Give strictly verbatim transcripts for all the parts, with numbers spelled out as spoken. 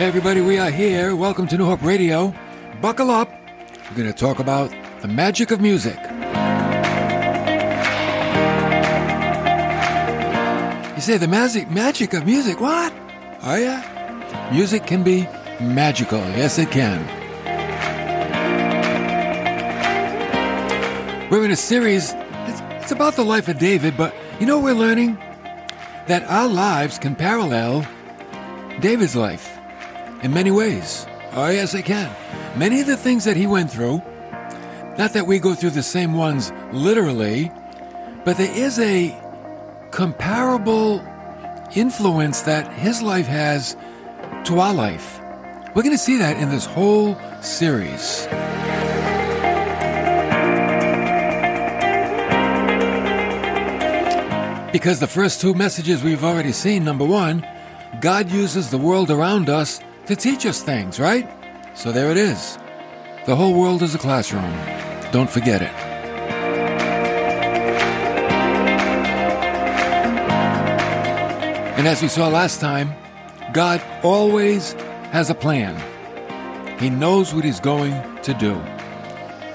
Hey everybody, we are here. Welcome to New Hope Radio. Buckle up. We're going to talk about the magic of music. You say the magic magic of music, what? Are ya? Music can be magical. Yes, it can. We're in a series. It's, it's about the life of David, but you know what we're learning? That our lives can parallel David's life in many ways. Oh, yes, they can. Many of the things that he went through, not that we go through the same ones literally, but there is a comparable influence that his life has to our life. We're going to see that in this whole series. Because the first two messages we've already seen, number one, God uses the world around us to teach us things, right? So there it is. The whole world is a classroom. Don't forget it. And as we saw last time, God always has a plan. He knows what he's going to do.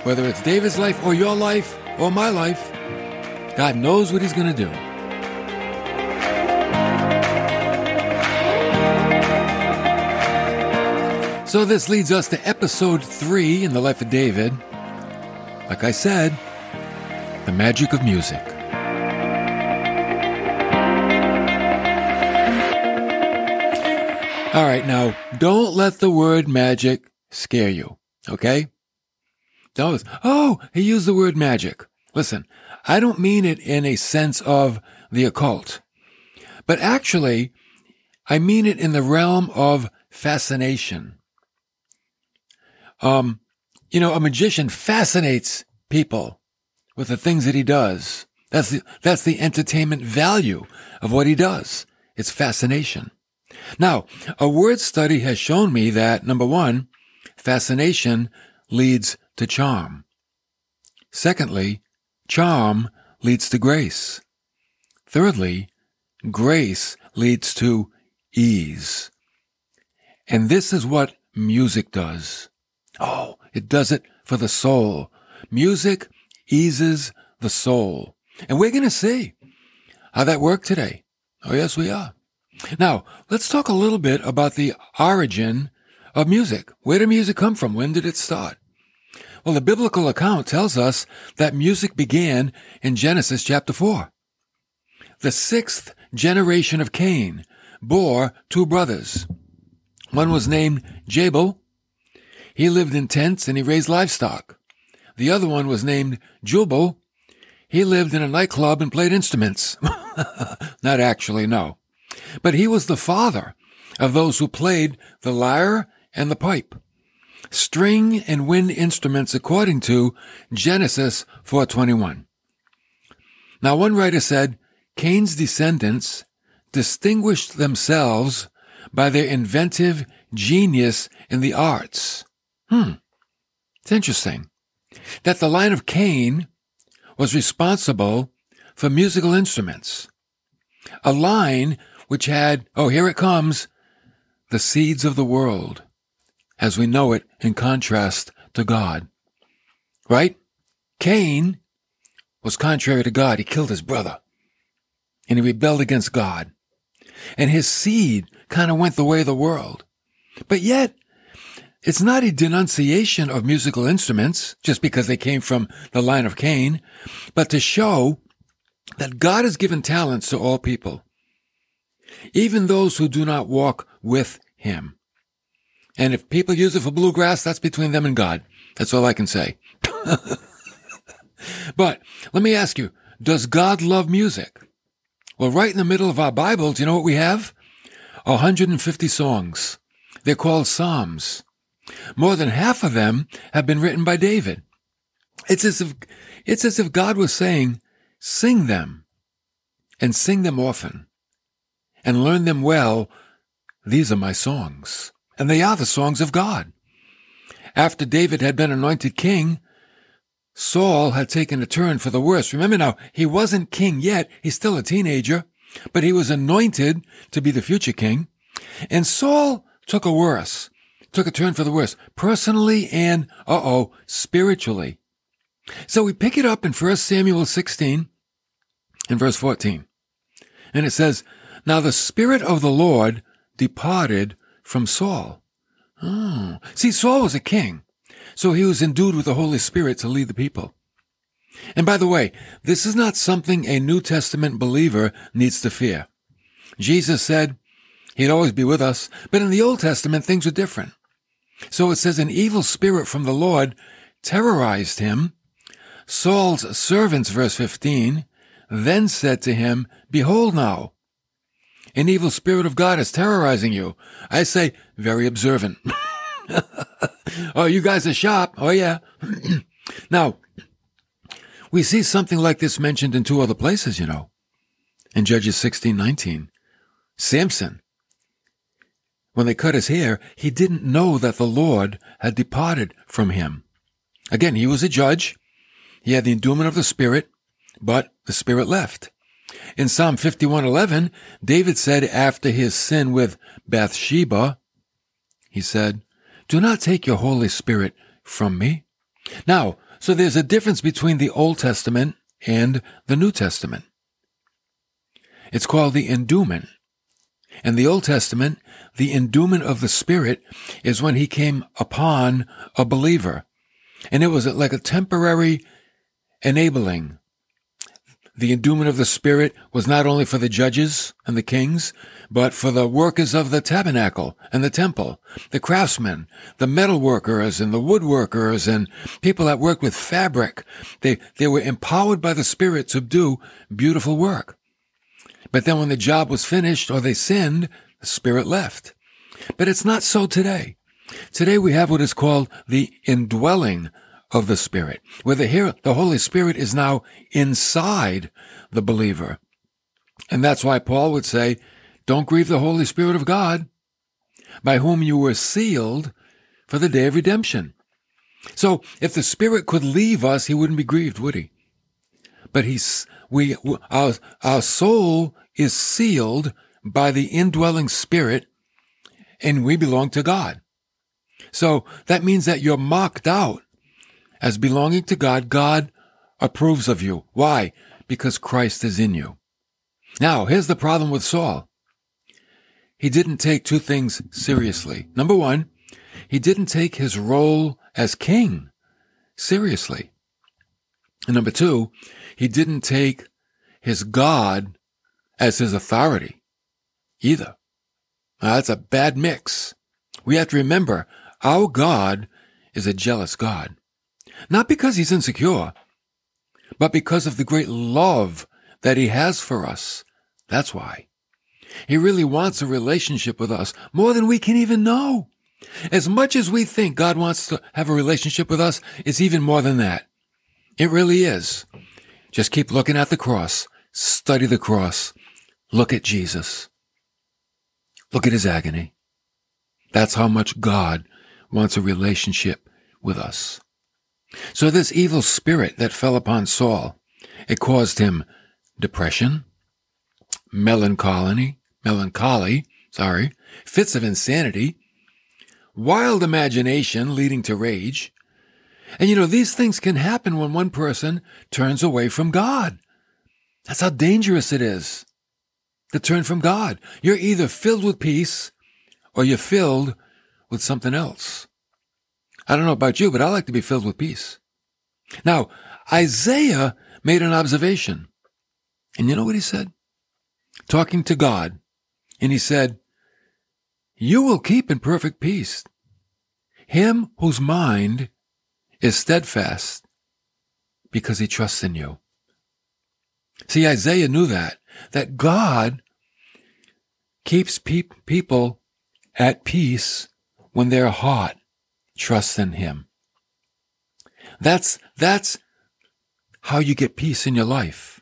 Whether it's David's life or your life or my life, God knows what he's going to do. So this leads us to episode three in the life of David. Like I said, the magic of music. All right, now, don't let the word magic scare you, okay? Don't, oh, he used the word magic. Listen, I don't mean it in a sense of the occult, but actually, I mean it in the realm of fascination. Um, you know, a magician fascinates people with the things that he does. That's the, that's the entertainment value of what he does. It's fascination. Now, a word study has shown me that, number one, fascination leads to charm. Secondly, charm leads to grace. Thirdly, grace leads to ease. And this is what music does. Oh, it does it for the soul. Music eases the soul. And we're going to see how that worked today. Oh, yes, we are. Now, let's talk a little bit about the origin of music. Where did music come from? When did it start? Well, the biblical account tells us that music began in Genesis chapter four. The sixth generation of Cain bore two brothers. One was named Jabal. He lived in tents and he raised livestock. The other one was named Jubal. He lived in a nightclub and played instruments. Not actually, no. But he was the father of those who played the lyre and the pipe, string and wind instruments, according to Genesis four twenty-one. Now, one writer said, Cain's descendants distinguished themselves by their inventive genius in the arts. Hmm. It's interesting that the line of Cain was responsible for musical instruments, a line which had, oh, here it comes, the seeds of the world, as we know it in contrast to God. Right? Cain was contrary to God. He killed his brother, and he rebelled against God. And his seed kind of went the way of the world. But yet, it's not a denunciation of musical instruments, just because they came from the line of Cain, but to show that God has given talents to all people, even those who do not walk with him. And if people use it for bluegrass, that's between them and God. That's all I can say. But let me ask you, does God love music? Well, right in the middle of our Bible, do you know what we have? one hundred fifty songs. They're called Psalms. More than half of them have been written by David. It's as if, it's as if God was saying, sing them, and sing them often, and learn them well. These are my songs, and they are the songs of God. After David had been anointed king, Saul had taken a turn for the worse. Remember now, he wasn't king yet. He's still a teenager, but he was anointed to be the future king. And Saul took a worse, took a turn for the worse, personally and, uh-oh, spiritually. So we pick it up in First Samuel sixteen in verse fourteen. And it says, "Now the Spirit of the Lord departed from Saul." Oh. See, Saul was a king, so he was endued with the Holy Spirit to lead the people. And by the way, this is not something a New Testament believer needs to fear. Jesus said he'd always be with us, but in the Old Testament, things were different. So it says, "An evil spirit from the Lord terrorized him. Saul's servants," verse fifteen, "then said to him, 'Behold now, an evil spirit of God is terrorizing you.'" I say, very observant. Oh, you guys are sharp. Oh, yeah. Now, we see something like this mentioned in two other places, you know. In Judges sixteen nineteen, Samson, when they cut his hair, he didn't know that the Lord had departed from him. Again, he was a judge. He had the endowment of the Spirit, but the Spirit left. In Psalm fifty-one eleven, David said after his sin with Bathsheba, he said, "Do not take your Holy Spirit from me." Now, so there's a difference between the Old Testament and the New Testament. It's called the endowment. In the Old Testament, the endowment of the Spirit is when he came upon a believer. And it was like a temporary enabling. The endowment of the Spirit was not only for the judges and the kings, but for the workers of the tabernacle and the temple, the craftsmen, the metal workers and the woodworkers and people that worked with fabric. They, they were empowered by the Spirit to do beautiful work. But then when the job was finished or they sinned, the Spirit left. But it's not so today. Today we have what is called the indwelling of the Spirit, where the, here, the Holy Spirit is now inside the believer. And that's why Paul would say, "Don't grieve the Holy Spirit of God, by whom you were sealed for the day of redemption." So if the Spirit could leave us, he wouldn't be grieved, would he? But he's, we, our, our soul is sealed by the indwelling Spirit, and we belong to God. So that means that you're marked out as belonging to God. God approves of you. Why? Because Christ is in you. Now, here's the problem with Saul. He didn't take two things seriously. Number one, he didn't take his role as king seriously. And number two, he didn't take his God as his authority either. Now, that's a bad mix. We have to remember, our God is a jealous God. Not because he's insecure, but because of the great love that he has for us. That's why. He really wants a relationship with us more than we can even know. As much as we think God wants to have a relationship with us, it's even more than that. It really is. Just keep looking at the cross. Study the cross. Look at Jesus. Look at his agony. That's how much God wants a relationship with us. So this evil spirit that fell upon Saul, it caused him depression, melancholy, melancholy, sorry, fits of insanity, wild imagination leading to rage. And you know, these things can happen when one person turns away from God. That's how dangerous it is to turn from God. You're either filled with peace or you're filled with something else. I don't know about you, but I like to be filled with peace. Now, Isaiah made an observation. And you know what he said? Talking to God. And he said, "You will keep in perfect peace him whose mind is steadfast because he trusts in you." See, Isaiah knew that, that God keeps pe- people at peace when their heart trusts in him. That's, that's how you get peace in your life.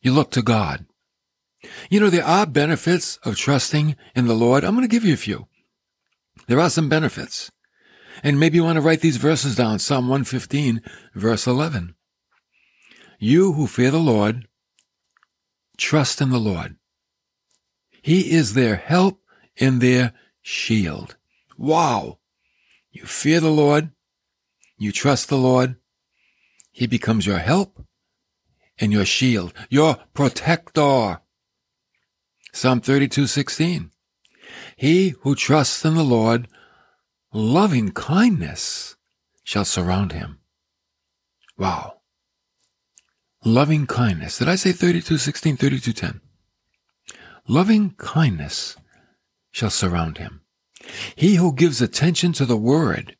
You look to God. You know, there are benefits of trusting in the Lord. I'm going to give you a few. There are some benefits. And maybe you want to write these verses down. Psalm one fifteen, verse eleven. "You who fear the Lord, trust in the Lord. He is their help in their shield. Wow! You fear the Lord, you trust the Lord, He becomes your help and your shield, your protector. Psalm thirty-two sixteen. He who trusts in the Lord, loving kindness shall surround him. Wow. Loving kindness. Did I say thirty-two sixteen, thirty-two ten? Loving kindness shall surround him. He who gives attention to the word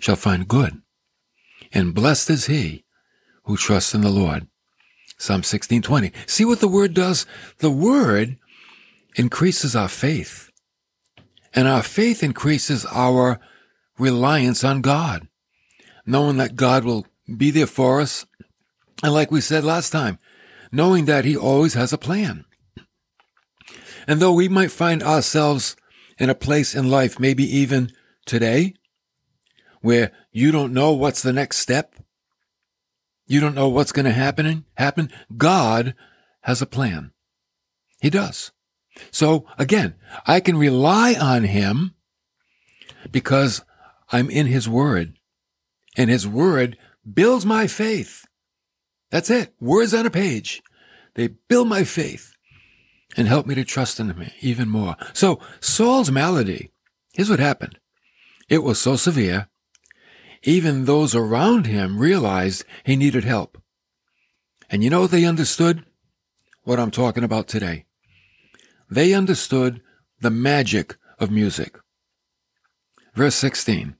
shall find good, and blessed is he who trusts in the Lord. Psalm sixteen twenty. See what the word does? The word increases our faith, and our faith increases our reliance on God, knowing that God will be there for us, and like we said last time, knowing that He always has a plan. And though we might find ourselves in a place in life, maybe even today, where you don't know what's the next step, you don't know what's going to happen, happen, God has a plan. He does. So again, I can rely on Him because I'm in His Word, and His Word builds my faith. That's it. Words on a page. They build my faith and help me to trust in Him even more. So Saul's malady, here's what happened. It was so severe, even those around him realized he needed help. And you know, they understood what I'm talking about today. They understood the magic of music. Verse sixteen.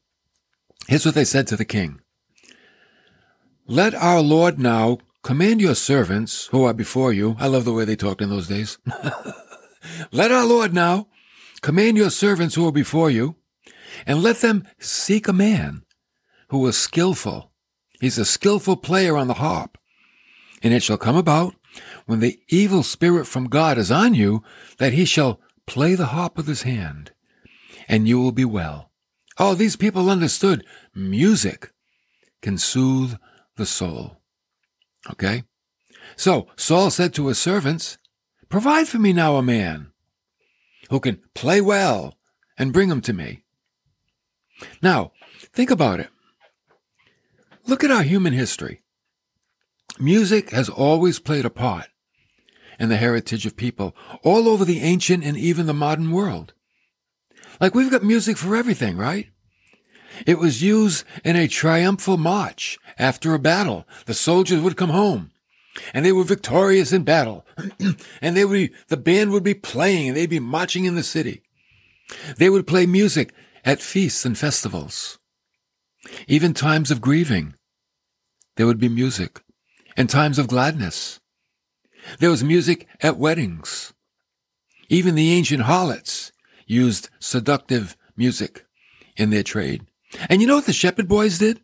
Here's what they said to the king. Let our Lord now command your servants who are before you. I love the way they talked in those days. Let our Lord now command your servants who are before you, and let them seek a man who is skillful. He's a skillful player on the harp. And it shall come about, when the evil spirit from God is on you, that he shall play the harp with his hand, and you will be well. Oh, these people understood music can soothe the soul. Okay? So Saul said to his servants, provide for me now a man who can play well, and bring him to me. Now, think about it. Look at our human history. Music has always played a part in the heritage of people all over the ancient and even the modern world. Like, we've got music for everything, right? It was used in a triumphal march after a battle. The soldiers would come home, and they were victorious in battle, and they would be, the band would be playing, and they'd be marching in the city. They would play music at feasts and festivals. Even times of grieving, there would be music, and times of gladness. There was music at weddings. Even the ancient harlots used seductive music in their trade. And you know what the shepherd boys did?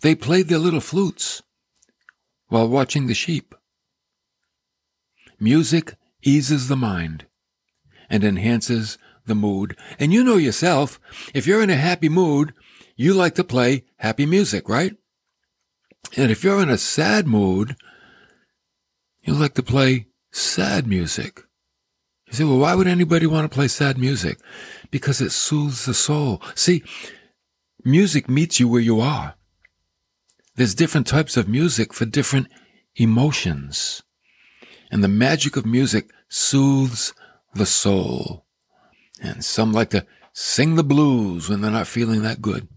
They played their little flutes while watching the sheep. Music eases the mind and enhances the mood. And you know yourself, if you're in a happy mood, you like to play happy music, right? And if you're in a sad mood, you like to play sad music. You say, well, why would anybody want to play sad music? Because it soothes the soul. See, music meets you where you are. There's different types of music for different emotions. And the magic of music soothes the soul. And some like to sing the blues when they're not feeling that good.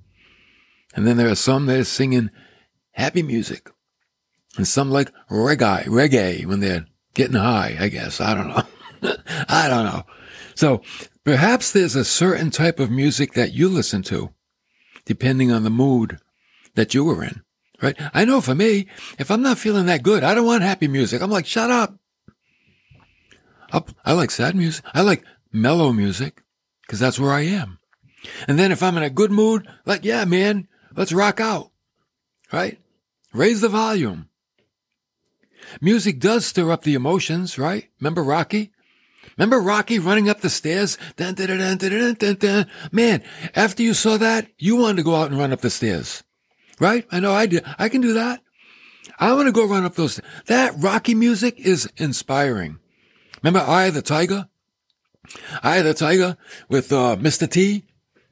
And then there are some that are singing happy music. And some like reggae, reggae when they're getting high, I guess. I don't know. I don't know. So perhaps there's a certain type of music that you listen to, depending on the mood that you were in, right? I know for me, if I'm not feeling that good, I don't want happy music. I'm like, shut up. I'll, I like sad music. I like mellow music, because that's where I am. And then if I'm in a good mood, like, yeah, man, let's rock out, right? Raise the volume. Music does stir up the emotions, right? Remember Rocky? Remember Rocky running up the stairs? Dun, dun, dun, dun, dun, dun, dun. Man, after you saw that, you wanted to go out and run up the stairs, right? I know I did. I can do that. I want to go run up those stairs. That Rocky music is inspiring. Remember Eye of the Tiger? Eye of the Tiger with uh, Mister T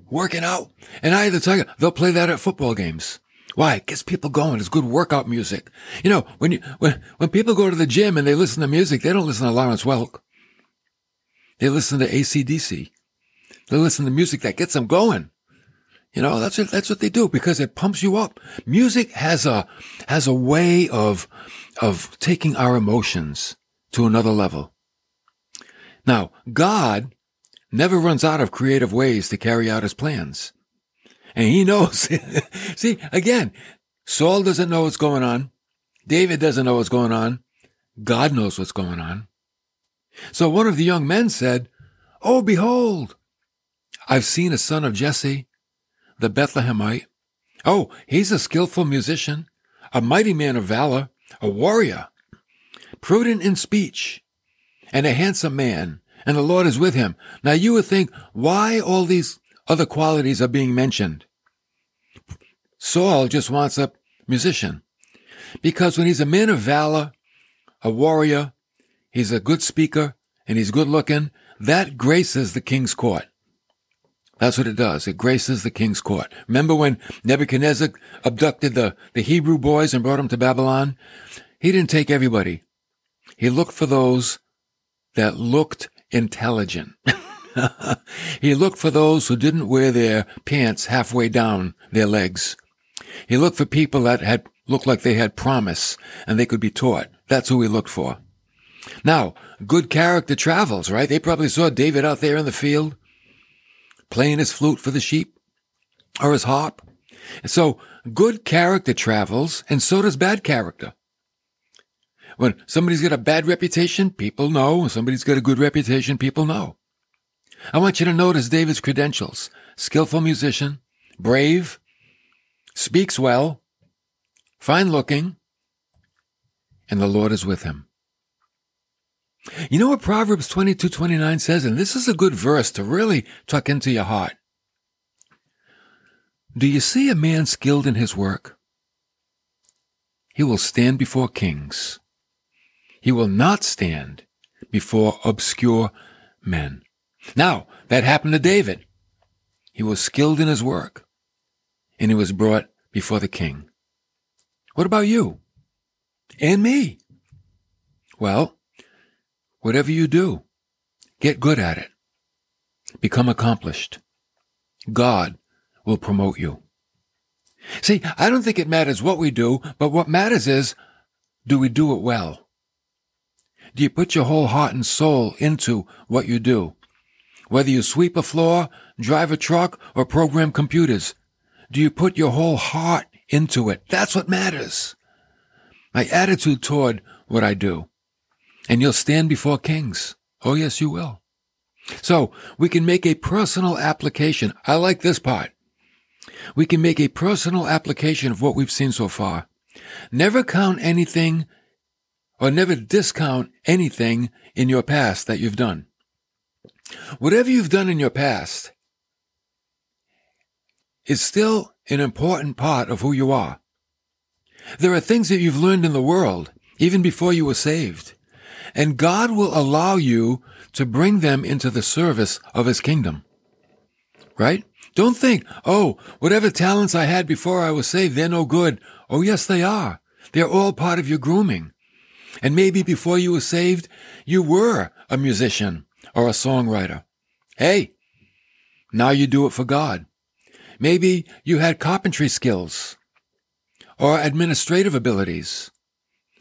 working out. And Eye of the Tiger, they'll play that at football games. Why? It gets people going. It's good workout music. You know, when you, when, when people go to the gym and they listen to music, they don't listen to Lawrence Welk. They listen to A C D C. They listen to music that gets them going. You know, that's what, that's what they do, because it pumps you up. Music has a, has a way of, of taking our emotions to another level. Now, God never runs out of creative ways to carry out his plans. And he knows. See, again, Saul doesn't know what's going on. David doesn't know what's going on. God knows what's going on. So one of the young men said, "Oh, behold, I've seen a son of Jesse, the Bethlehemite. Oh, he's a skillful musician, a mighty man of valor, a warrior, prudent in speech, and a handsome man, and the Lord is with him." Now you would think, why all these other qualities are being mentioned? Saul just wants a musician. Because when he's a man of valor, a warrior, he's a good speaker, and he's good looking, that graces the king's court. That's what it does. It graces the king's court. Remember when Nebuchadnezzar abducted the, the Hebrew boys and brought them to Babylon? He didn't take everybody. He looked for those that looked intelligent. He looked for those who didn't wear their pants halfway down their legs. He looked for people that had looked like they had promise and they could be taught. That's who he looked for. Now, good character travels, right? They probably saw David out there in the field, playing his flute for the sheep or his harp. And so good character travels, and so does bad character. When somebody's got a bad reputation, people know. When somebody's got a good reputation, people know. I want you to notice David's credentials. Skillful musician, brave, speaks well, fine looking, and the Lord is with him. You know what Proverbs twenty-two twenty-nine says? And this is a good verse to really tuck into your heart. "Do you see a man skilled in his work? He will stand before kings. He will not stand before obscure men." Now, that happened to David. He was skilled in his work, and he was brought before the king. What about you and me? Well, whatever you do, get good at it. Become accomplished. God will promote you. See, I don't think it matters what we do, but what matters is, do we do it well? Do you put your whole heart and soul into what you do? Whether you sweep a floor, drive a truck, or program computers, do you put your whole heart into it? That's what matters. My attitude toward what I do. And you'll stand before kings. Oh, yes, you will. So we can make a personal application. I like this part. We can make a personal application of what we've seen so far. Never count anything or never discount anything in your past that you've done. Whatever you've done in your past is still an important part of who you are. There are things that you've learned in the world, even before you were saved. And God will allow you to bring them into the service of his kingdom, right? Don't think, oh, whatever talents I had before I was saved, they're no good. Oh, yes, they are. They're all part of your grooming. And maybe before you were saved, you were a musician or a songwriter. Hey, now you do it for God. Maybe you had carpentry skills or administrative abilities,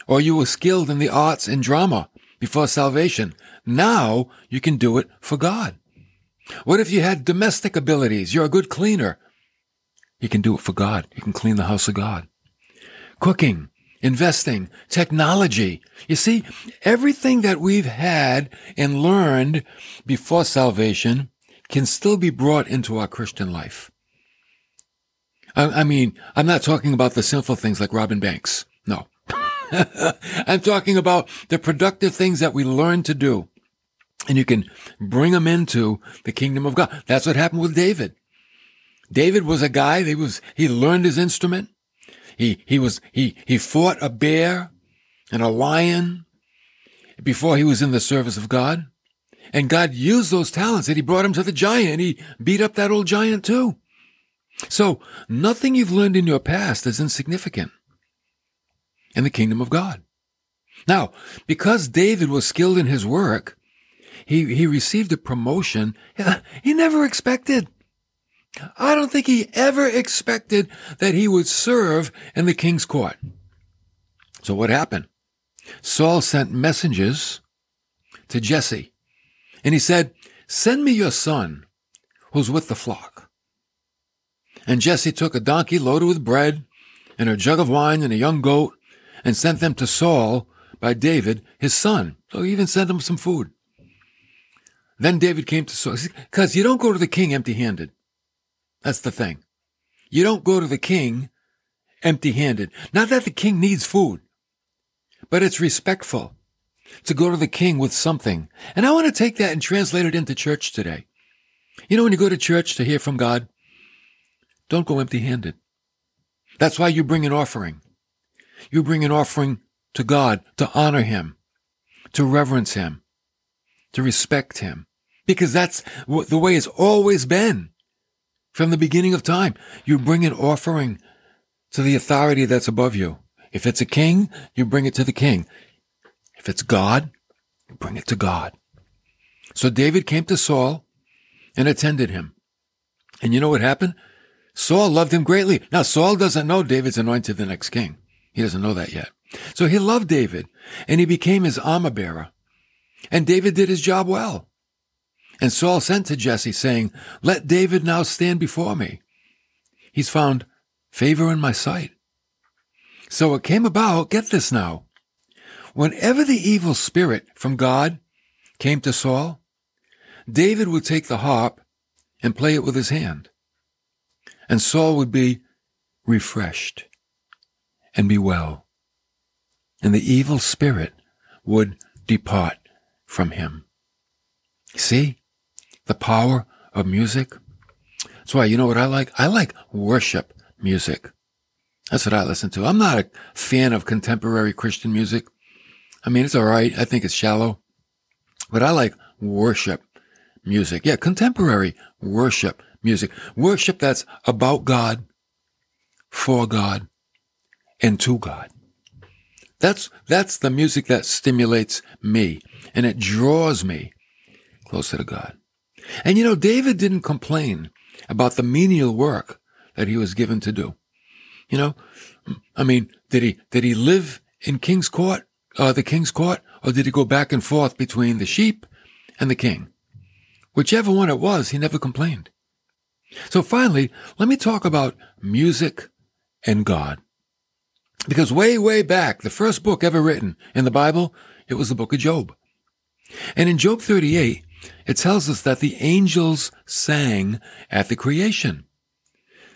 or you were skilled in the arts and drama before salvation. Now you can do it for God. What if you had domestic abilities? You're a good cleaner. You can do it for God. You can clean the house of God. Cooking, investing, technology. You see, everything that we've had and learned before salvation can still be brought into our Christian life. I, I mean, I'm not talking about the sinful things like robbing banks. No. I'm talking about the productive things that we learn to do, and you can bring them into the kingdom of God. That's what happened with David. David was a guy. He was he learned his instrument. He he was he he fought a bear and a lion before he was in the service of God. And God used those talents and he brought him to the giant and he beat up that old giant too. So nothing you've learned in your past is insignificant in the kingdom of God. Now, because David was skilled in his work, he, he received a promotion he never expected. I don't think he ever expected that he would serve in the king's court. So what happened? Saul sent messengers to Jesse, and he said, "Send me your son who's with the flock." And Jesse took a donkey loaded with bread and a jug of wine and a young goat and sent them to Saul by David, his son. So he even sent him some food. Then David came to Saul, because you don't go to the king empty-handed. That's the thing. You don't go to the king empty-handed. Not that the king needs food, but it's respectful to go to the king with something. And I want to take that and translate it into church today. You know, when you go to church to hear from God, don't go empty-handed. That's why you bring an offering. You bring an offering to God to honor him, to reverence him, to respect him, because that's the way it's always been. From the beginning of time, you bring an offering to the authority that's above you. If it's a king, you bring it to the king. If it's God, you bring it to God. So David came to Saul and attended him. And you know what happened? Saul loved him greatly. Now, Saul doesn't know David's anointed the next king. He doesn't know that yet. So he loved David, and he became his armor bearer. And David did his job well. And Saul sent to Jesse, saying, "Let David now stand before me. He's found favor in my sight." So it came about, get this now, whenever the evil spirit from God came to Saul, David would take the harp and play it with his hand. And Saul would be refreshed and be well. And the evil spirit would depart from him. See? The power of music. That's why, you know what I like? I like worship music. That's what I listen to. I'm not a fan of contemporary Christian music. I mean, it's all right. I think it's shallow. But I like worship music. Yeah, contemporary worship music. Worship that's about God, for God, and to God. That's, that's the music that stimulates me, and it draws me closer to God. And you know, David didn't complain about the menial work that he was given to do. You know, I mean, did he did he live in King's Court, uh, the King's Court, or did he go back and forth between the sheep and the king? Whichever one it was, he never complained. So finally, let me talk about music and God. Because way, way back, the first book ever written in the Bible, it was the book of Job. And in Job thirty-eight, it tells us that the angels sang at the creation.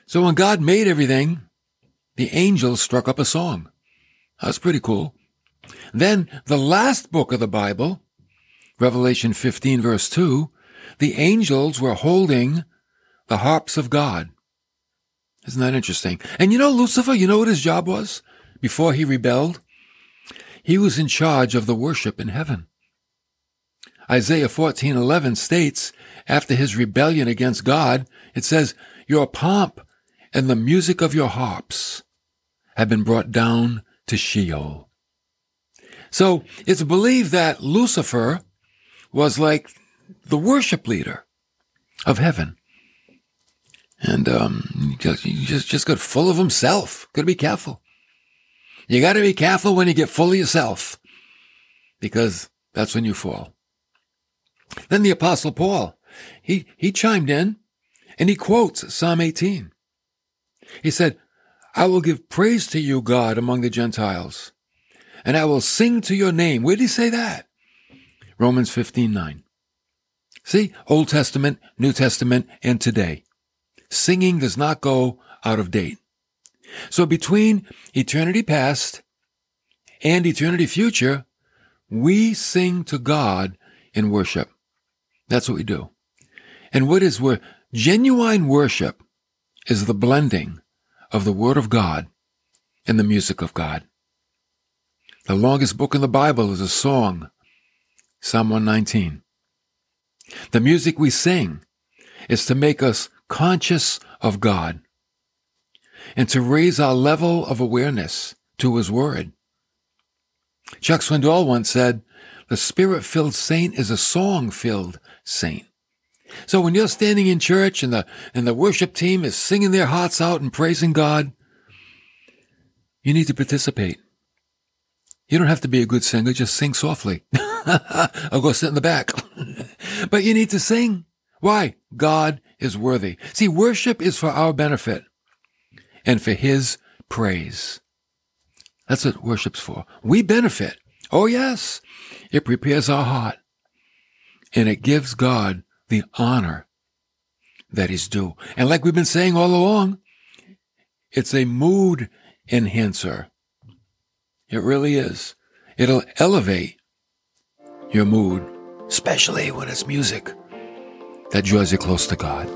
So when God made everything, the angels struck up a song. That's pretty cool. Then the last book of the Bible, Revelation fifteen, verse two, the angels were holding the harps of God. Isn't that interesting? And you know, Lucifer, you know what his job was before he rebelled? He was in charge of the worship in heaven. Isaiah fourteen eleven states, after his rebellion against God, it says, "Your pomp and the music of your harps have been brought down to Sheol." So it's believed that Lucifer was like the worship leader of heaven. And um, just, just, just got full of himself. Got to be careful. You got to be careful when you get full of yourself, because that's when you fall. Then the Apostle Paul, he, he chimed in, and he quotes Psalm eighteen. He said, "I will give praise to you, God, among the Gentiles, and I will sing to your name." Where did he say that? Romans fifteen nine. See, Old Testament, New Testament, and today. Singing does not go out of date. So between eternity past and eternity future, we sing to God in worship. That's what we do. And what is wor- genuine worship is the blending of the Word of God and the music of God. The longest book in the Bible is a song, Psalm one nineteen. The music we sing is to make us conscious of God and to raise our level of awareness to His Word. Chuck Swindoll once said, "The Spirit-filled saint is a song-filled saint." So when you're standing in church and the and the worship team is singing their hearts out and praising God, you need to participate. You don't have to be a good singer, just sing softly. Or go sit in the back. But you need to sing. Why? God is worthy. See, worship is for our benefit and for His praise. That's what worship's for. We benefit. Oh, yes. It prepares our heart. And it gives God the honor that is due. And like we've been saying all along, it's a mood enhancer. It really is. It'll elevate your mood, especially when it's music that draws you close to God.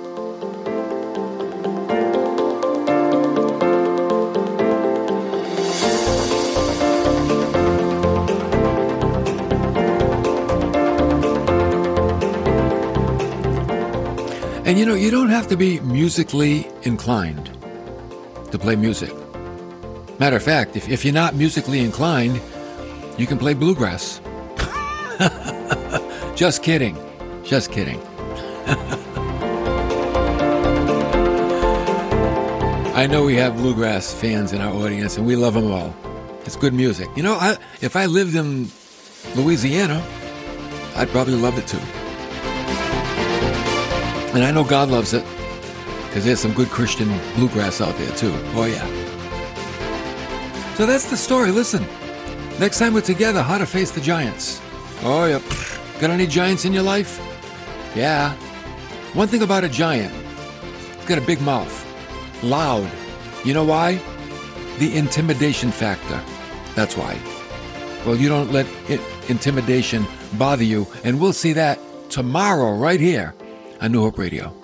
And you know, you don't have to be musically inclined to play music. Matter of fact, if, if you're not musically inclined, you can play bluegrass. Just kidding. Just kidding. I know we have bluegrass fans in our audience, and we love them all. It's good music. You know, I, if I lived in Louisiana, I'd probably love it too. And I know God loves it, because there's some good Christian bluegrass out there too. Oh, yeah. So that's the story. Listen, next time we're together, how to face the giants. Oh, yeah. Got any giants in your life? Yeah. One thing about a giant, it's got a big mouth, loud. You know why? The intimidation factor. That's why. Well, you don't let it, intimidation bother you, and we'll see that tomorrow right here on New Hope Radio.